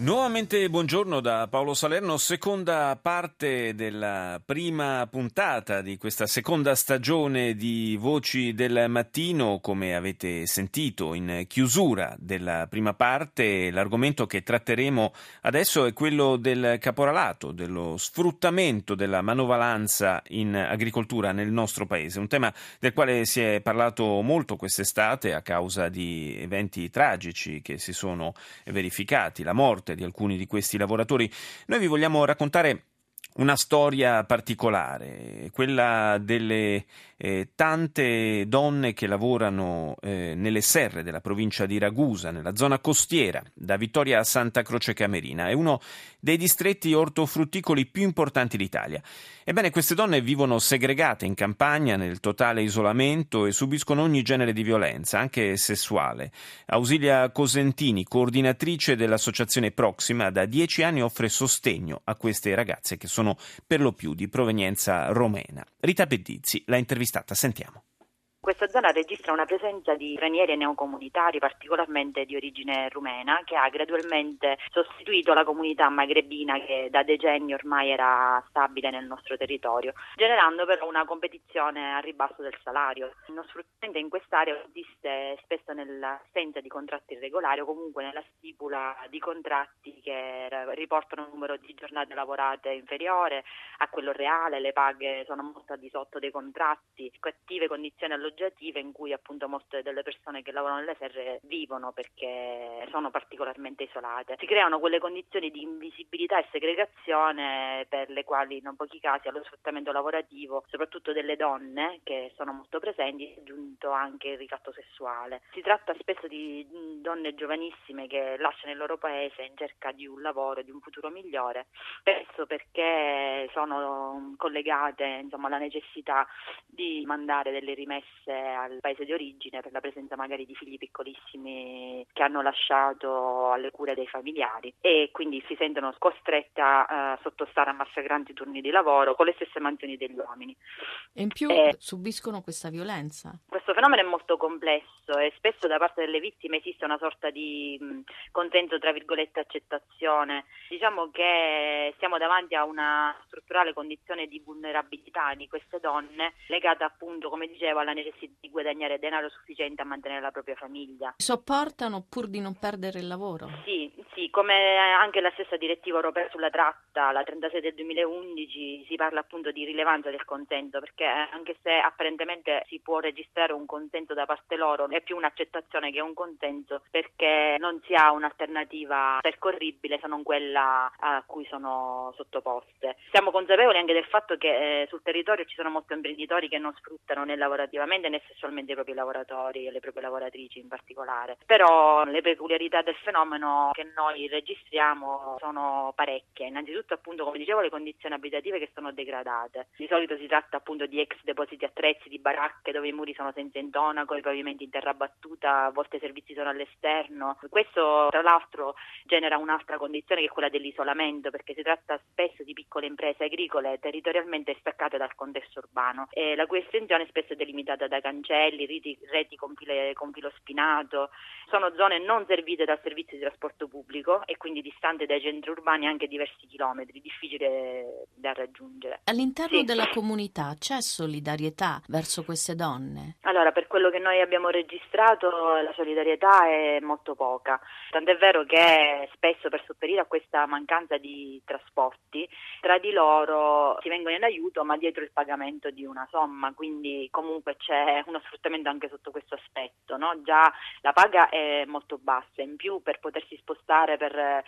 Nuovamente buongiorno da Paolo Salerno, seconda parte della prima puntata di questa seconda stagione di Voci del Mattino. Come avete sentito in chiusura della prima parte, l'argomento che tratteremo adesso è quello del caporalato, dello sfruttamento della manovalanza in agricoltura nel nostro paese, un tema del quale si è parlato molto quest'estate a causa di eventi tragici che si sono verificati, la morte di alcuni di questi lavoratori. Noi vi vogliamo raccontare una storia particolare, quella delle tante donne che lavorano nelle serre della provincia di Ragusa, nella zona costiera, da Vittoria a Santa Croce Camerina. È uno dei distretti ortofrutticoli più importanti d'Italia. Ebbene, queste donne vivono segregate in campagna, nel totale isolamento, e subiscono ogni genere di violenza, anche sessuale. Ausilia Cosentini, coordinatrice dell'associazione Proxima, da 10 anni offre sostegno a queste ragazze che sono per lo più di provenienza romena. Rita Pedizzi l'ha intervistata, sentiamo. Questa zona registra una presenza di stranieri e neocomunitari, particolarmente di origine rumena, che ha gradualmente sostituito la comunità magrebina che da decenni ormai era stabile nel nostro territorio, generando però una competizione al ribasso del salario. Lo sfruttamento in quest'area consiste spesso nell'assenza di contratti regolari o comunque nella stipula di contratti che riportano un numero di giornate lavorate inferiore a quello reale, le paghe sono molto al di sotto dei contratti, cattive condizioni alloggiative in cui appunto molte delle persone che lavorano nelle serre vivono perché sono particolarmente isolate. Si creano quelle condizioni di invisibilità e segregazione per le quali in pochi casi allo sfruttamento lavorativo, soprattutto delle donne che sono molto presenti, è giunto anche il ricatto sessuale. Si tratta spesso di donne giovanissime che lasciano il loro paese in cerca di un lavoro, di un futuro migliore, spesso perché sono collegate alla necessità di mandare delle rimesse al paese di origine per la presenza magari di figli piccolissimi che hanno lasciato alle cure dei familiari, e quindi si sentono costrette a sottostare a massacranti turni di lavoro con le stesse mansioni degli uomini. E in più subiscono questa violenza. Questo fenomeno è molto complesso e spesso da parte delle vittime esiste una sorta di consenso, tra virgolette, accettazione. Diciamo che siamo davanti a una strutturale condizione di vulnerabilità di queste donne legata appunto, come dicevo, alla necessità di guadagnare denaro sufficiente a mantenere la propria famiglia. Sopportano pur di non perdere il lavoro? Sì, come anche la stessa direttiva europea sulla tratta, la 36 del 2011, si parla appunto di rilevanza del consenso, perché anche se apparentemente si può registrare un consenso da parte loro, è più un'accettazione che un consenso, perché non si ha un'alternativa percorribile se non quella a cui sono sottoposte. Siamo consapevoli anche del fatto che sul territorio ci sono molti imprenditori che non sfruttano né lavorativamente né sessualmente i propri lavoratori e le proprie lavoratrici in particolare, però le peculiarità del fenomeno che noi registriamo sono parecchie. Innanzitutto, appunto, come dicevo, le condizioni abitative che sono degradate. Di solito si tratta appunto di ex depositi attrezzi, di baracche dove i muri sono senza intonaco, i pavimenti in terra battuta, a volte i servizi sono all'esterno. Questo tra l'altro genera un'altra condizione che è quella dell'isolamento, perché si tratta spesso di piccole imprese agricole territorialmente staccate dal contesto urbano e la cui estensione spesso è delimitata da cancelli, reti con filo spinato. Sono zone non servite dal servizio di trasporto pubblico e quindi distante dai centri urbani anche diversi chilometri, difficile da raggiungere. All'interno della comunità c'è solidarietà verso queste donne? Allora, per quello che noi abbiamo registrato, la solidarietà è molto poca, tant'è vero che spesso per sopperire a questa mancanza di trasporti tra di loro si vengono in aiuto, ma dietro il pagamento di una somma, quindi comunque c'è uno sfruttamento anche sotto questo aspetto, no? Già la paga è molto bassa, in più per potersi spostare, per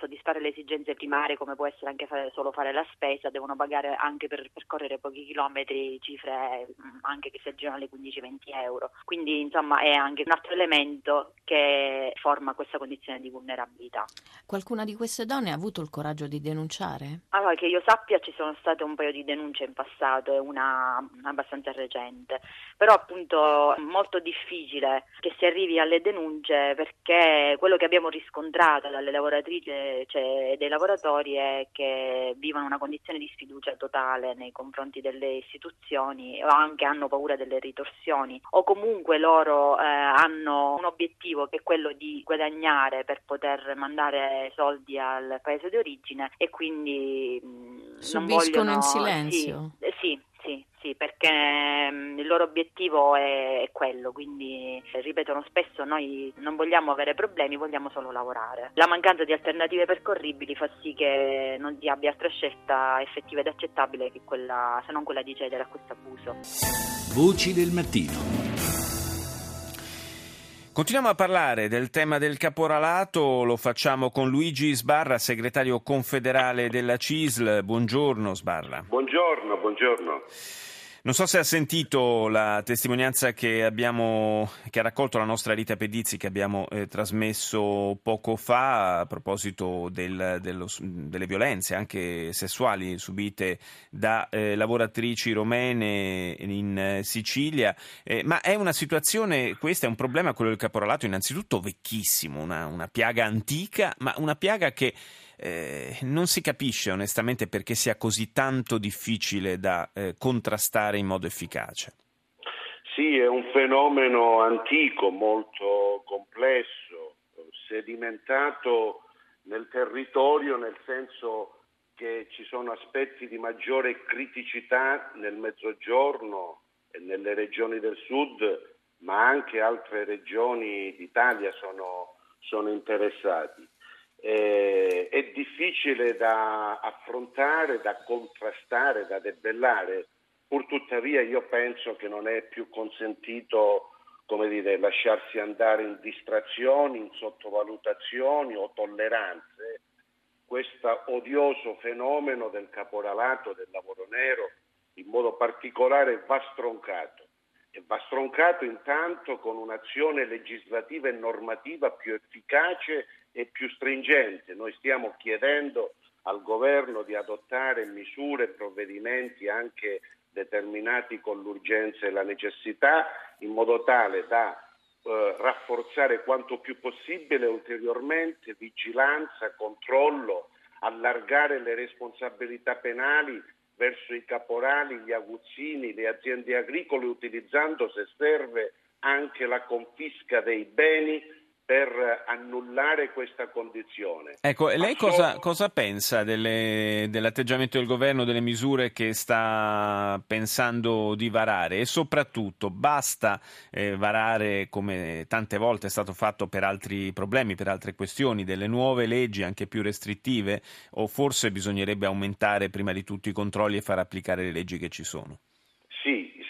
soddisfare le esigenze primarie come può essere anche solo fare la spesa, devono pagare anche per percorrere pochi chilometri, cifre anche che si aggirano alle 15-20 €20. Quindi insomma è anche un altro elemento che forma questa condizione di vulnerabilità. Qualcuna di queste donne ha avuto il coraggio di denunciare? Allora, che io sappia ci sono state un paio di denunce in passato e una abbastanza recente, però appunto è molto difficile che si arrivi alle denunce, perché quello che abbiamo riscontrato dalle lavoratrici e dei lavoratori è che vivono una condizione di sfiducia totale nei confronti delle istituzioni, o anche hanno paura delle ritorsioni, o comunque loro hanno un obiettivo che è quello di guadagnare per poter mandare soldi al paese di origine e quindi subiscono in silenzio. Sì, perché il loro obiettivo è quello, quindi ripetono spesso: noi non vogliamo avere problemi, vogliamo solo lavorare. La mancanza di alternative percorribili fa sì che non si abbia altra scelta effettiva ed accettabile che quella, se non quella di cedere a questo abuso. Voci del mattino. Continuiamo a parlare del tema del caporalato, lo facciamo con Luigi Sbarra, segretario confederale della CISL. Buongiorno Sbarra. Buongiorno. Non so se ha sentito la testimonianza che ha raccolto la nostra Rita Pedizzi, che abbiamo trasmesso poco fa a proposito delle violenze anche sessuali subite da lavoratrici romene in Sicilia. Ma è una situazione, questo è un problema, quello del caporalato, innanzitutto vecchissimo, una piaga antica, ma una piaga che non si capisce onestamente perché sia così tanto difficile da contrastare in modo efficace. Sì, è un fenomeno antico, molto complesso, sedimentato nel territorio, nel senso che ci sono aspetti di maggiore criticità nel Mezzogiorno e nelle regioni del Sud, ma anche altre regioni d'Italia sono interessati. È difficile da affrontare, da contrastare, da debellare, purtuttavia io penso che non è più consentito, lasciarsi andare in distrazioni, in sottovalutazioni o tolleranze. Questo odioso fenomeno del caporalato, del lavoro nero, in modo particolare va stroncato intanto con un'azione legislativa e normativa più efficace e più stringente. Noi stiamo chiedendo al governo di adottare misure e provvedimenti anche determinati con l'urgenza e la necessità, in modo tale da rafforzare quanto più possibile ulteriormente vigilanza, controllo, allargare le responsabilità penali verso i caporali, gli aguzzini, le aziende agricole, utilizzando, se serve, anche la confisca dei beni per annullare questa condizione. Ecco, lei cosa pensa dell'atteggiamento del governo, delle misure che sta pensando di varare? E soprattutto, basta varare, come tante volte è stato fatto per altri problemi, per altre questioni, delle nuove leggi anche più restrittive, o forse bisognerebbe aumentare prima di tutto i controlli e far applicare le leggi che ci sono?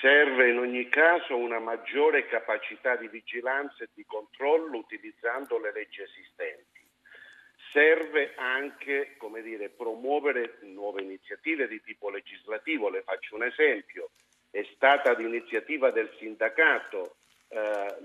Serve in ogni caso una maggiore capacità di vigilanza e di controllo utilizzando le leggi esistenti. Serve anche, promuovere nuove iniziative di tipo legislativo. Le faccio un esempio: è stata di iniziativa del sindacato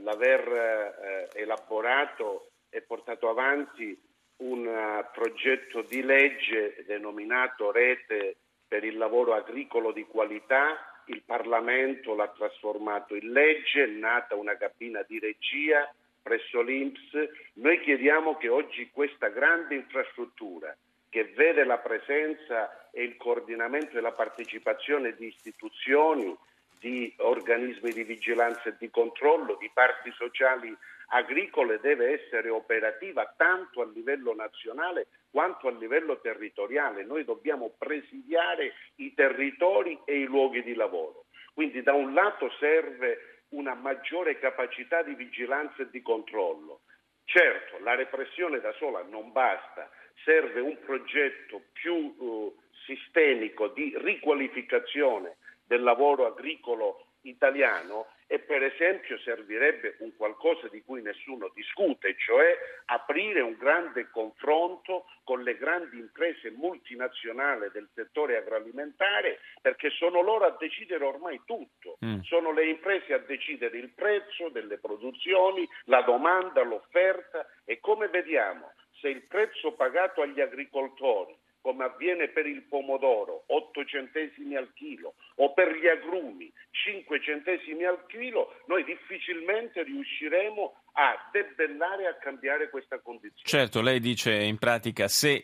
l'aver elaborato e portato avanti un progetto di legge denominato Rete per il lavoro agricolo di qualità. Il Parlamento l'ha trasformato in legge, è nata una cabina di regia presso l'INPS. Noi chiediamo che oggi questa grande infrastruttura, che vede la presenza e il coordinamento e la partecipazione di istituzioni, di organismi di vigilanza e di controllo, di parti sociali agricole, deve essere operativa tanto a livello nazionale quanto a livello territoriale. Noi dobbiamo presidiare i territori e i luoghi di lavoro. Quindi da un lato serve una maggiore capacità di vigilanza e di controllo. Certo, la repressione da sola non basta, serve un progetto più sistemico di riqualificazione del lavoro agricolo italiano e per esempio servirebbe un qualcosa di cui nessuno discute, cioè aprire un grande confronto con le grandi imprese multinazionali del settore agroalimentare, perché sono loro a decidere ormai tutto, sono le imprese a decidere il prezzo delle produzioni, la domanda, l'offerta, e come vediamo, se il prezzo pagato agli agricoltori, come avviene per il pomodoro, 8 centesimi al chilo, o per gli agrumi, 5 centesimi al chilo, noi difficilmente riusciremo a debellare e a cambiare questa condizione. Certo, lei dice in pratica se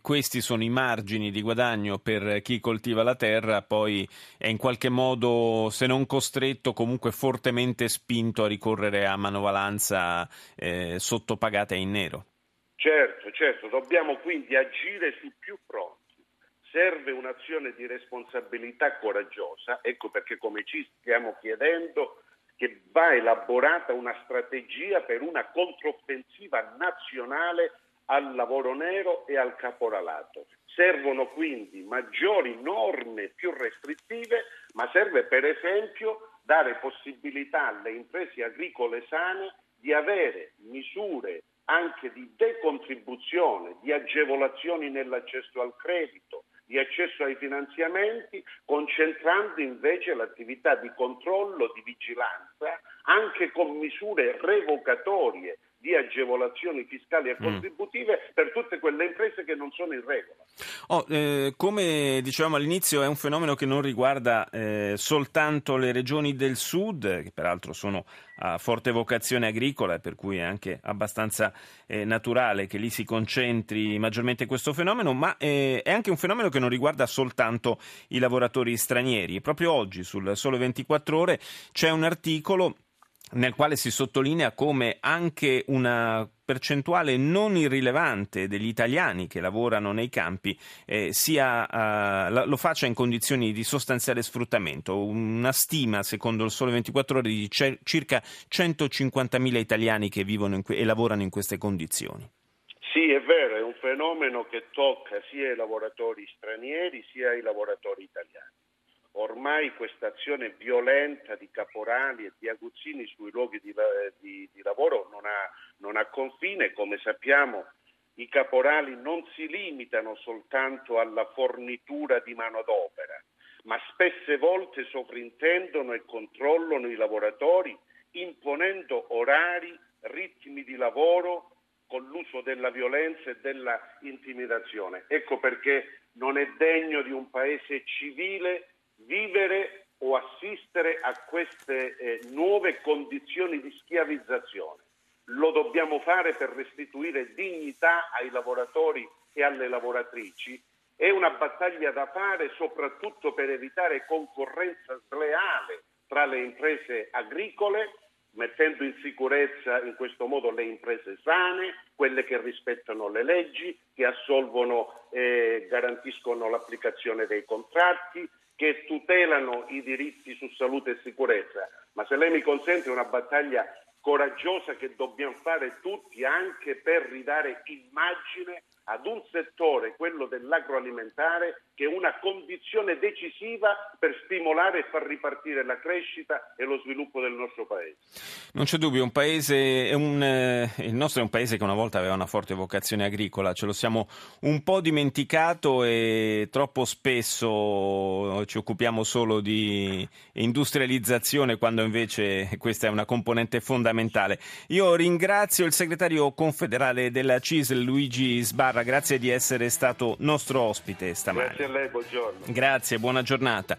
questi sono i margini di guadagno per chi coltiva la terra, poi è in qualche modo, se non costretto, comunque fortemente spinto a ricorrere a manovalanza sottopagata in nero. Certo, dobbiamo quindi agire su più fronti. Serve un'azione di responsabilità coraggiosa, ecco perché come ci stiamo chiedendo che va elaborata una strategia per una controffensiva nazionale al lavoro nero e al caporalato. Servono quindi maggiori norme più restrittive, ma serve per esempio dare possibilità alle imprese agricole sane di avere misure anche di decontribuzione, di agevolazioni nell'accesso al credito, di accesso ai finanziamenti, concentrando invece l'attività di controllo, di vigilanza, anche con misure revocatorie di agevolazioni fiscali e contributive per tutte quelle imprese che non sono in regola. Come dicevamo all'inizio, è un fenomeno che non riguarda soltanto le regioni del sud, che peraltro sono a forte vocazione agricola, per cui è anche abbastanza naturale che lì si concentri maggiormente questo fenomeno, ma è anche un fenomeno che non riguarda soltanto i lavoratori stranieri. Proprio oggi sul Sole 24 Ore c'è un articolo nel quale si sottolinea come anche una percentuale non irrilevante degli italiani che lavorano nei campi lo faccia in condizioni di sostanziale sfruttamento. Una stima, secondo il Sole 24 Ore, di circa 150.000 italiani che vivono e lavorano in queste condizioni. Sì, è vero, è un fenomeno che tocca sia i lavoratori stranieri sia i lavoratori italiani. Ormai questa azione violenta di caporali e di aguzzini sui luoghi di lavoro non ha confine. Come sappiamo, i caporali non si limitano soltanto alla fornitura di manodopera, ma spesse volte sovrintendono e controllano i lavoratori, imponendo orari, ritmi di lavoro, con l'uso della violenza e della intimidazione. Ecco perché non è degno di un paese civile vivere o assistere a queste nuove condizioni di schiavizzazione. Lo dobbiamo fare per restituire dignità ai lavoratori e alle lavoratrici. È una battaglia da fare soprattutto per evitare concorrenza sleale tra le imprese agricole, mettendo in sicurezza in questo modo le imprese sane, quelle che rispettano le leggi, che assolvono e garantiscono l'applicazione dei contratti, che tutelano i diritti su salute e sicurezza. Ma se lei mi consente, è una battaglia coraggiosa che dobbiamo fare tutti anche per ridare immagine ad un settore, quello dell'agroalimentare, che è una condizione decisiva per stimolare e far ripartire la crescita e lo sviluppo del nostro paese. Non c'è dubbio, il nostro è un paese che una volta aveva una forte vocazione agricola, ce lo siamo un po' dimenticato e troppo spesso ci occupiamo solo di industrializzazione, quando invece questa è una componente fondamentale. Io ringrazio il segretario confederale della CISL, Luigi Sbarra, grazie di essere stato nostro ospite stamani. Grazie a lei, buongiorno. Grazie, buona giornata.